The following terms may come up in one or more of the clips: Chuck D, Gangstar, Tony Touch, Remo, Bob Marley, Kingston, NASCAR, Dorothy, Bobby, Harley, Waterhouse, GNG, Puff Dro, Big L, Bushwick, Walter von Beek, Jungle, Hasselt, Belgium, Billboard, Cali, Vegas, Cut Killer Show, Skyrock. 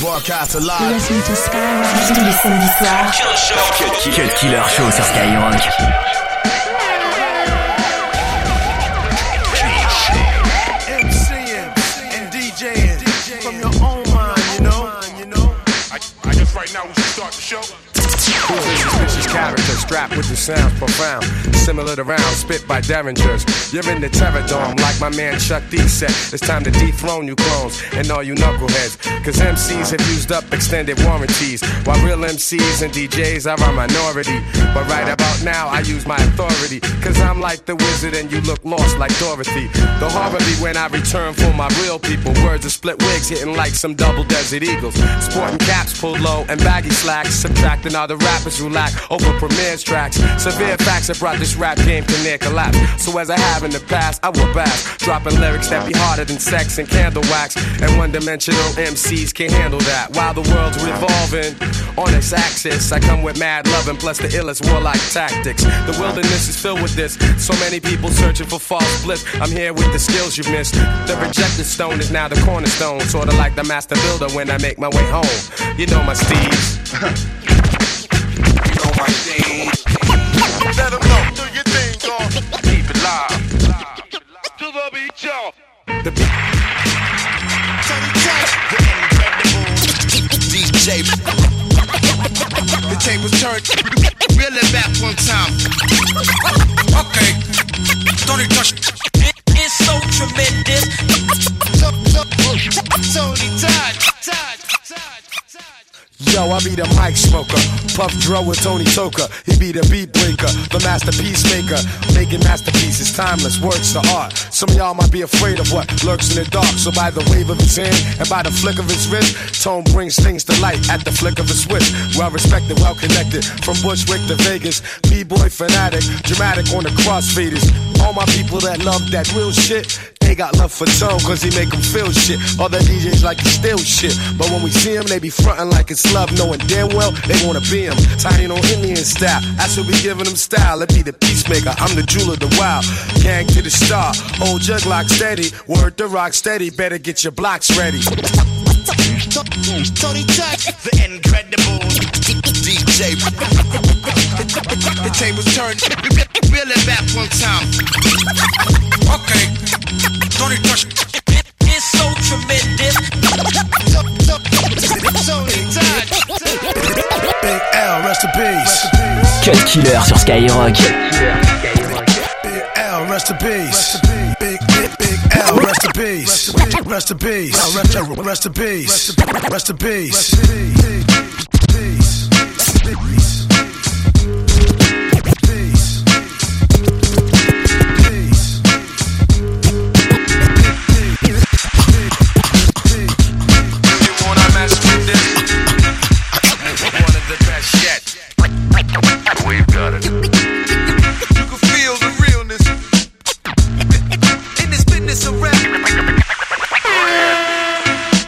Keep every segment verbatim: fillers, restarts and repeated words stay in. Broadcast live. You're listening to Skyrock tous les samedis soirs. Cut Killer Show sur Skyrock. Characters strapped with the sounds profound, similar to rounds spit by derringers. You're in the terror dome, like my man Chuck D said. It's time to dethrone you clones and all you knuckleheads, cause M Cs have used up extended warranties, while real M Cs and D Js are a minority. But right about now I use my authority, cause I'm like the wizard and you look lost like Dorothy. The horror be when I return for my real people. Words of split wigs hitting like some double desert eagles, sporting caps pulled low and baggy slacks, subtracting all the rappers who lack over premieres tracks. Severe facts have brought this rap game to near collapse. So as I have in the past, I will bash, dropping lyrics that be harder than sex and candle wax. And one-dimensional M Cs can't handle that. While the world's revolving on its axis, I come with mad loving plus the illest warlike tactics. The wilderness is filled with this, so many people searching for false bliss. I'm here with the skills you've missed. The rejected stone is now the cornerstone, sorta like the master builder when I make my way home. You know my steeds. Let them know, do your thing, y'all. Keep it live. Still love each y'all. The beat. Tony Touch. D J. The tables turned. Really back one time. Okay. Tony Touch. It's so tremendous. Tony Touch. Yo, I be the mic smoker, Puff Dro with Tony Toka. He be the beat breaker, the masterpiece maker, making masterpieces timeless, works of art. Some of y'all might be afraid of what lurks in the dark, so by the wave of his hand and by the flick of his wrist, Tone brings things to light at the flick of his switch. Well respected, well connected, from Bushwick to Vegas, b-boy fanatic, dramatic on the crossfaders. All my people that love that real shit, they got love for Tone, cause he make them feel shit. All the D Js like to steal shit, but when we see him, they be frontin' like it's love, knowing damn well they wanna be him. Tiny on Indian style, I should be giving them style. It be the peacemaker, I'm the jewel of the wild. Gang to the star, old jug lock steady. Word to rock steady, better get your blocks ready. Tony Touch, the incredible D J. The tables turned, reel it back one time. Okay, Tony Touch. It's so tremendous. Big L, rest in peace. Cut Killer sur Skyrock. Big L, rest in peace. Big L, rest in peace. Rest in peace. Rest in peace. Rest in peace. Peace.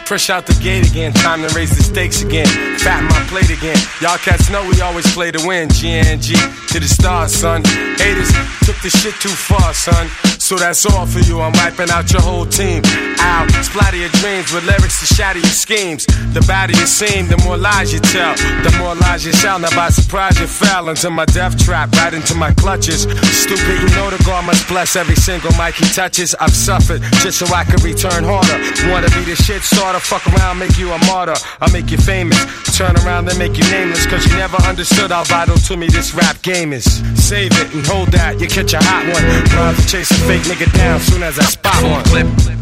Fresh out the gate again, time to raise the stakes again. Fat my plate again. Y'all cats know we always play to win. G N G to the stars, son. Haters took the shit too far, son. So that's all for you. I'm wiping out your whole team. Ow, splatter your dreams with lyrics to shatter your schemes. The badder you seem, the more lies you tell, the more lies you shall. Now by surprise you fell into my death trap, right into my clutches. Stupid, you know the God must bless every single mic he touches. I've suffered just so I could return harder. Wanna be the shit starter? Fuck around, make you a martyr, I'll make you famous. Turn around and make you nameless, cause you never understood how vital to me this rap game is. Save it and hold that, you catch a hot one. Rhyme to chase a fake nigga down soon as I spot one. Flip. Do you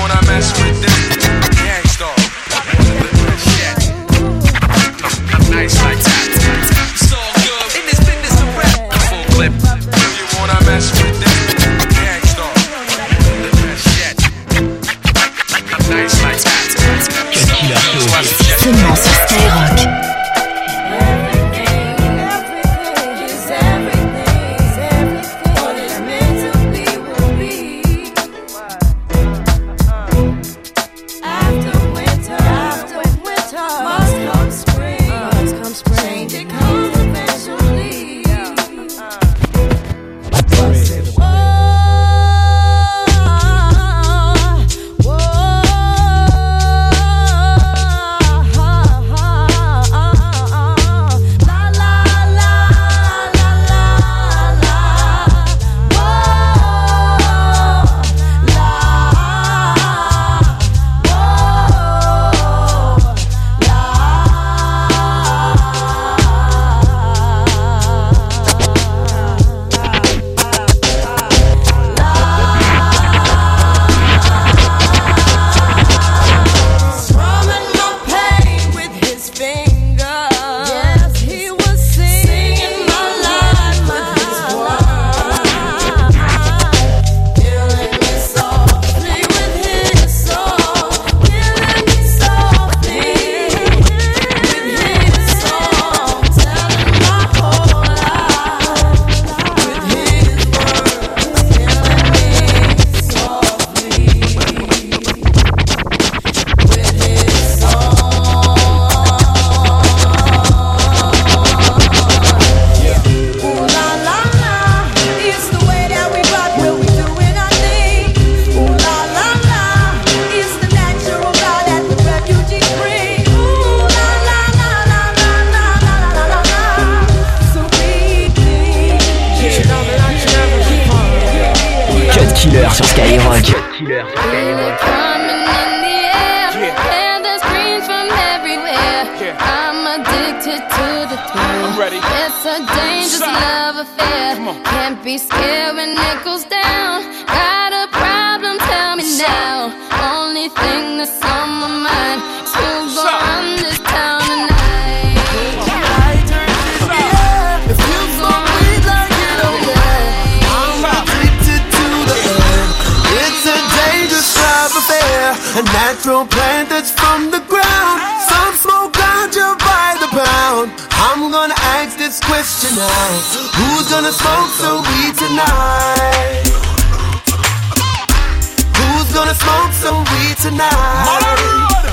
wanna mess with this? Gangstar. Nice like that. It's all good. In this business of rap. Full clip. Do you wanna mess with this? Gangstar. Nice like that. Seulement sur Skyrock. Killer sur Skyrock. Cut Killer sur Skyrock. It's a dangerous love affair. Can't be scared when it goes down. Got a problem, tell me now. Only thing that's on my mind is who's gonna run this town tonight. I turn this up. It feels so sweet like it don't end. I'm addicted to the end. It's a dangerous love affair. A natural plant that's from the ground. Some smoke ganja by the pound. I'm gonna ask this question now. Who's gonna smoke some weed tonight? Who's gonna smoke some weed tonight? Who's gonna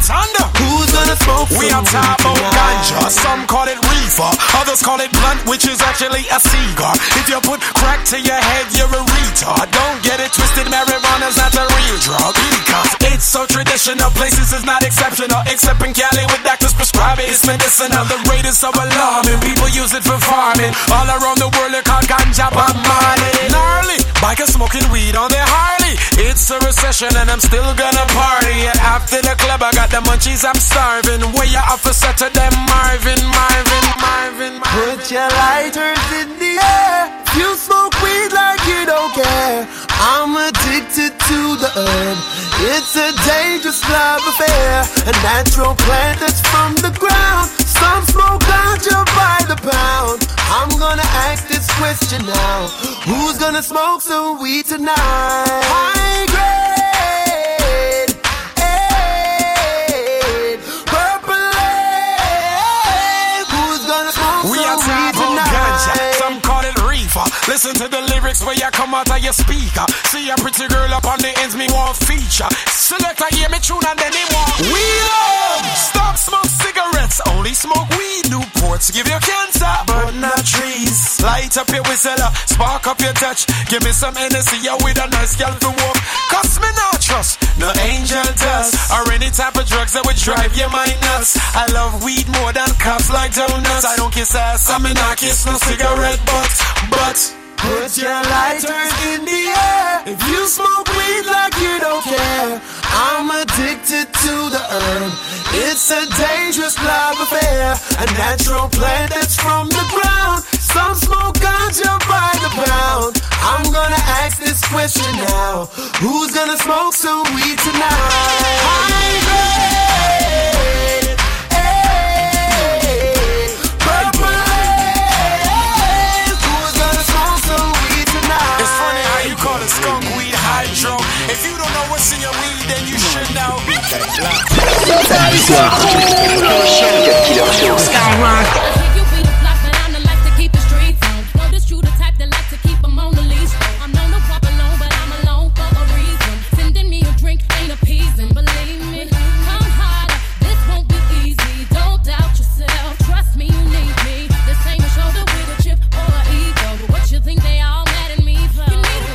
smoke some weed tonight? We are talking about ganja. Some call it reefer, others call it blunt, which is actually a cigar. If you put crack to your head, you're a retard. Don't get it twisted, marijuana's not a real drug. Because it's so traditional, places is not exceptional. Except in Cali, with doctors prescribe it, it's medicinal. The rate is so alarming, people use it for farming. All around the world, they're called ganja Bob Marley. Gnarly, bikers smoking weed on their Harley. It's a recession and I'm still gonna party. And after the club, I got the munchies, I'm starving. Way off for Saturday, Marvin, Marvin, Marvin, Marvin. Put your lighters in the air. You smoke weed like you don't care. I'm addicted to the herb. It's a dangerous love affair. A natural plant that's from the ground. Some smoke ganja by the pound. I'm gonna ask this question now. Who's gonna smoke some weed tonight? High grade. Listen to the lyrics where you come out of your speaker. See a pretty girl up on the ends, me want feature. Select a hear me tune and then it won't. We love, stop smoke cigarettes. Only smoke weed, Newports give you cancer. But not trees. Light up your whistle, spark up your touch. Give me some N S C, yeah, with a nice girl to walk. Cause me not trust, no angel dust. Or any type of drugs that would drive your mind nuts. I love weed more than cops like donuts. I don't kiss ass, I mean I kiss no cigarette butts. But put your lighters in the air. If you smoke weed like you don't care. I'm addicted to the herb. It's a dangerous love affair. A natural plant that's from the ground. Some smoke ganja by the pound. I'm gonna ask this question now. Who's gonna smoke some weed tonight? High grade. Skunk weed hydro. If you don't know what's in your weed, then you should now be that black. Samedi soir, Cut Killer Show. Skyrock. I think you be the block, but I'm the life to keep the streets on. Well, this true, the type that like to keep them on the leash. I'm known to walk alone, but I'm alone for a reason. Sending me a drink ain't appeasing, believe me. Come harder, this won't be easy. Don't doubt yourself, trust me, you need me. This ain't a shoulder with a chip or an ego. But what you think they all mad at me for? You need a real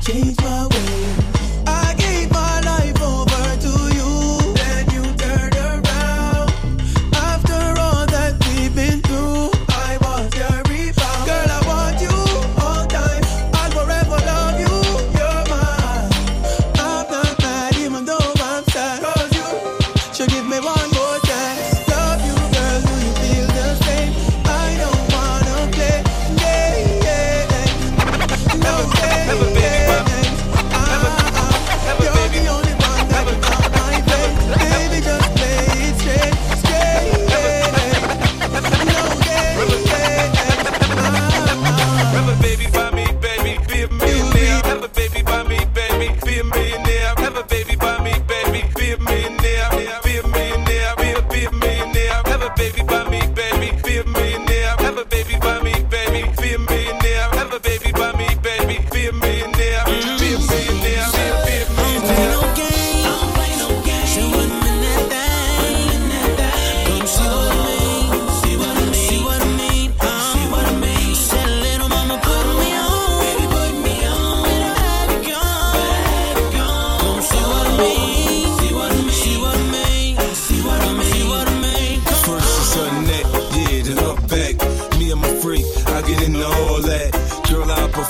change my way. I gave my life over.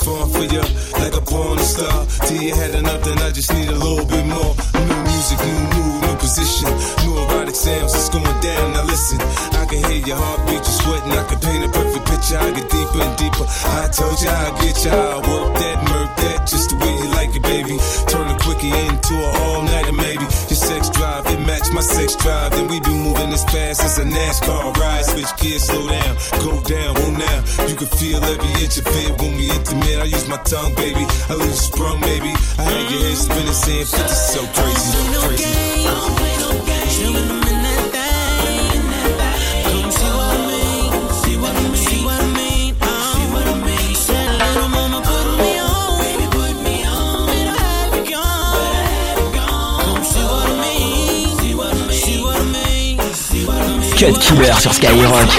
far for you, like a porn star. Till you had enough, then I just need a little bit more. New music, new mood, new position. New erotic sounds, it's going down, now listen. I can hear your heartbeat, you're sweating. I can paint a perfect picture, I get deeper and deeper. I told you I'd get you, I work that, murk that, just the way you like it, baby. Turn a quickie into an all-nighter, maybe. Your sex drive, it match my sex drive. Then we be moving as fast as a NASCAR ride. Switch gears, slow down, go down, well now. You can feel every inch of it when we intimate. I use my tongue, baby, I lose sprung, baby. I had your head spinning, saying fifty, so crazy, so crazy. Don't play no games, don't play no games. Cut Killer sur Skyrock.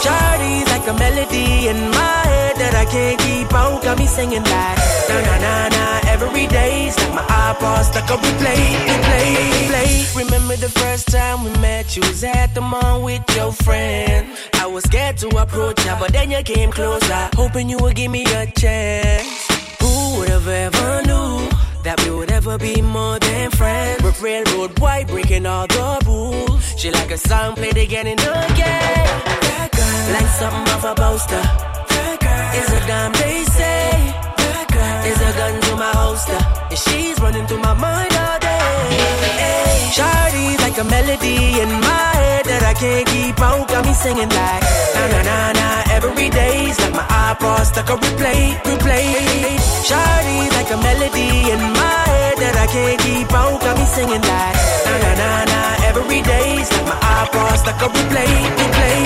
Charlie's like a melody in my head that I can't keep out. Got me singing like na na na na. Every day's like my iPod stuck on replay, replay, replay. Remember the first time we met? You was at the mall with your friend. I was scared to approach her, but then you came closer, hoping you would give me a chance. Who would have ever knew that we would ever be more than friends? We're railroad white, breaking all the rules. She like a song played again and again. That girl, like something off a poster. That girl is a dime, they say. That girl is a gun to my holster, and she's running through my mind all day. Shawty's like a melody in my head that I can't keep out. Got me singing like na na na na. Every day's like my iPod stuck on replay, replay. Shawty's like a melody in my head that I can't keep out. Got me singing like na na na na. Every day's like my iPod stuck on replay, replay.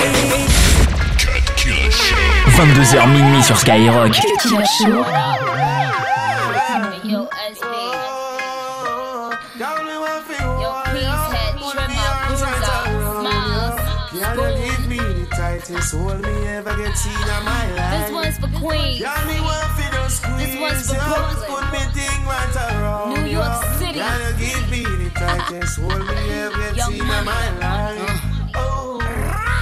Cut Killer Show. vingt-deux heures minuit sur Skyrock. Cut Killer Show. This one's for Queens. This one's for Brooklyn. New York City. Young money.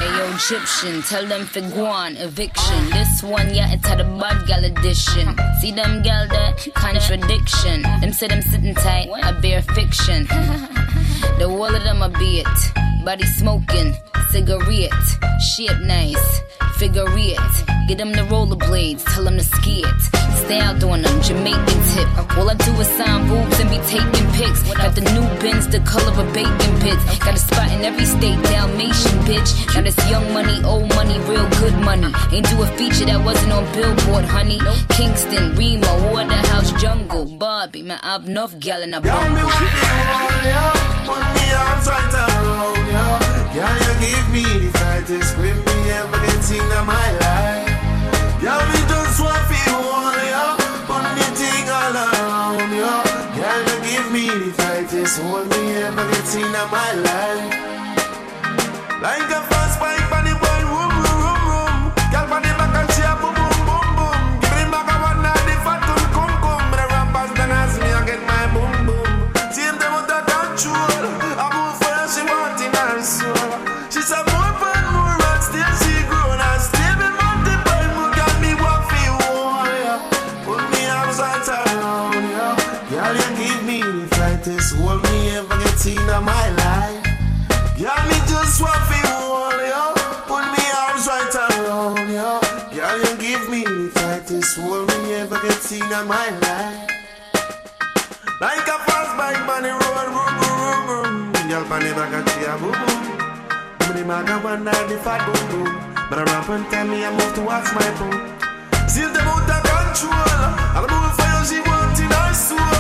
Ayo Egyptian, tell them for guan eviction. This one, yeah, it's had a bad gal edition. See them gal there, contradiction. Them say them sitting tight, I bear fiction. The wall of them a beat, body smoking. Cigarette, shit nice, figure it. Get them the rollerblades, tell them to ski it. Stay out on them, Jamaican tip. All I do is sign boobs and be taking pics. Got the new bins, the color of bacon pits. Got a spot in every state, Dalmatian, bitch. Now this young money, old money, real good money. Ain't do a feature that wasn't on Billboard, honey. Kingston, Remo, Waterhouse, Jungle, Bobby. Man, I've enough gal in a bump. Y'all, you give me the tightest grip me ever getting in my life. Y'all, we just want to feel all y'all, put the thing all around y'all. Y'all, you give me the tightest hold me ever getting in my life. Like a fast bike, body boy, room, room, room, room. Y'all, body back and cheer, boom, boom, boom, boom. Give me back a one night, the fat one, come, come. The rappers done ask me, I get my boom, boom. Team them with the control. I move for her, she want it and so. She's a more fun, more run, still she grown. And still be multiplied, more got me what you want, yeah. Put me arms out around, yeah. Girl, you give me the tightest hold me ever get in my life. Girl, me just what you want, yeah. Put me arms right around, yeah. Girl, you give me the tightest hold me ever get in my life. Like a fast bike, man, it roll, roll, roll, roll. Girl, man, it back at you, boom, boom. But I'm a one night if I don't do. But a rapper tell me I move towards my boat. See them out of control. I'm moving for you, she wants in her soul.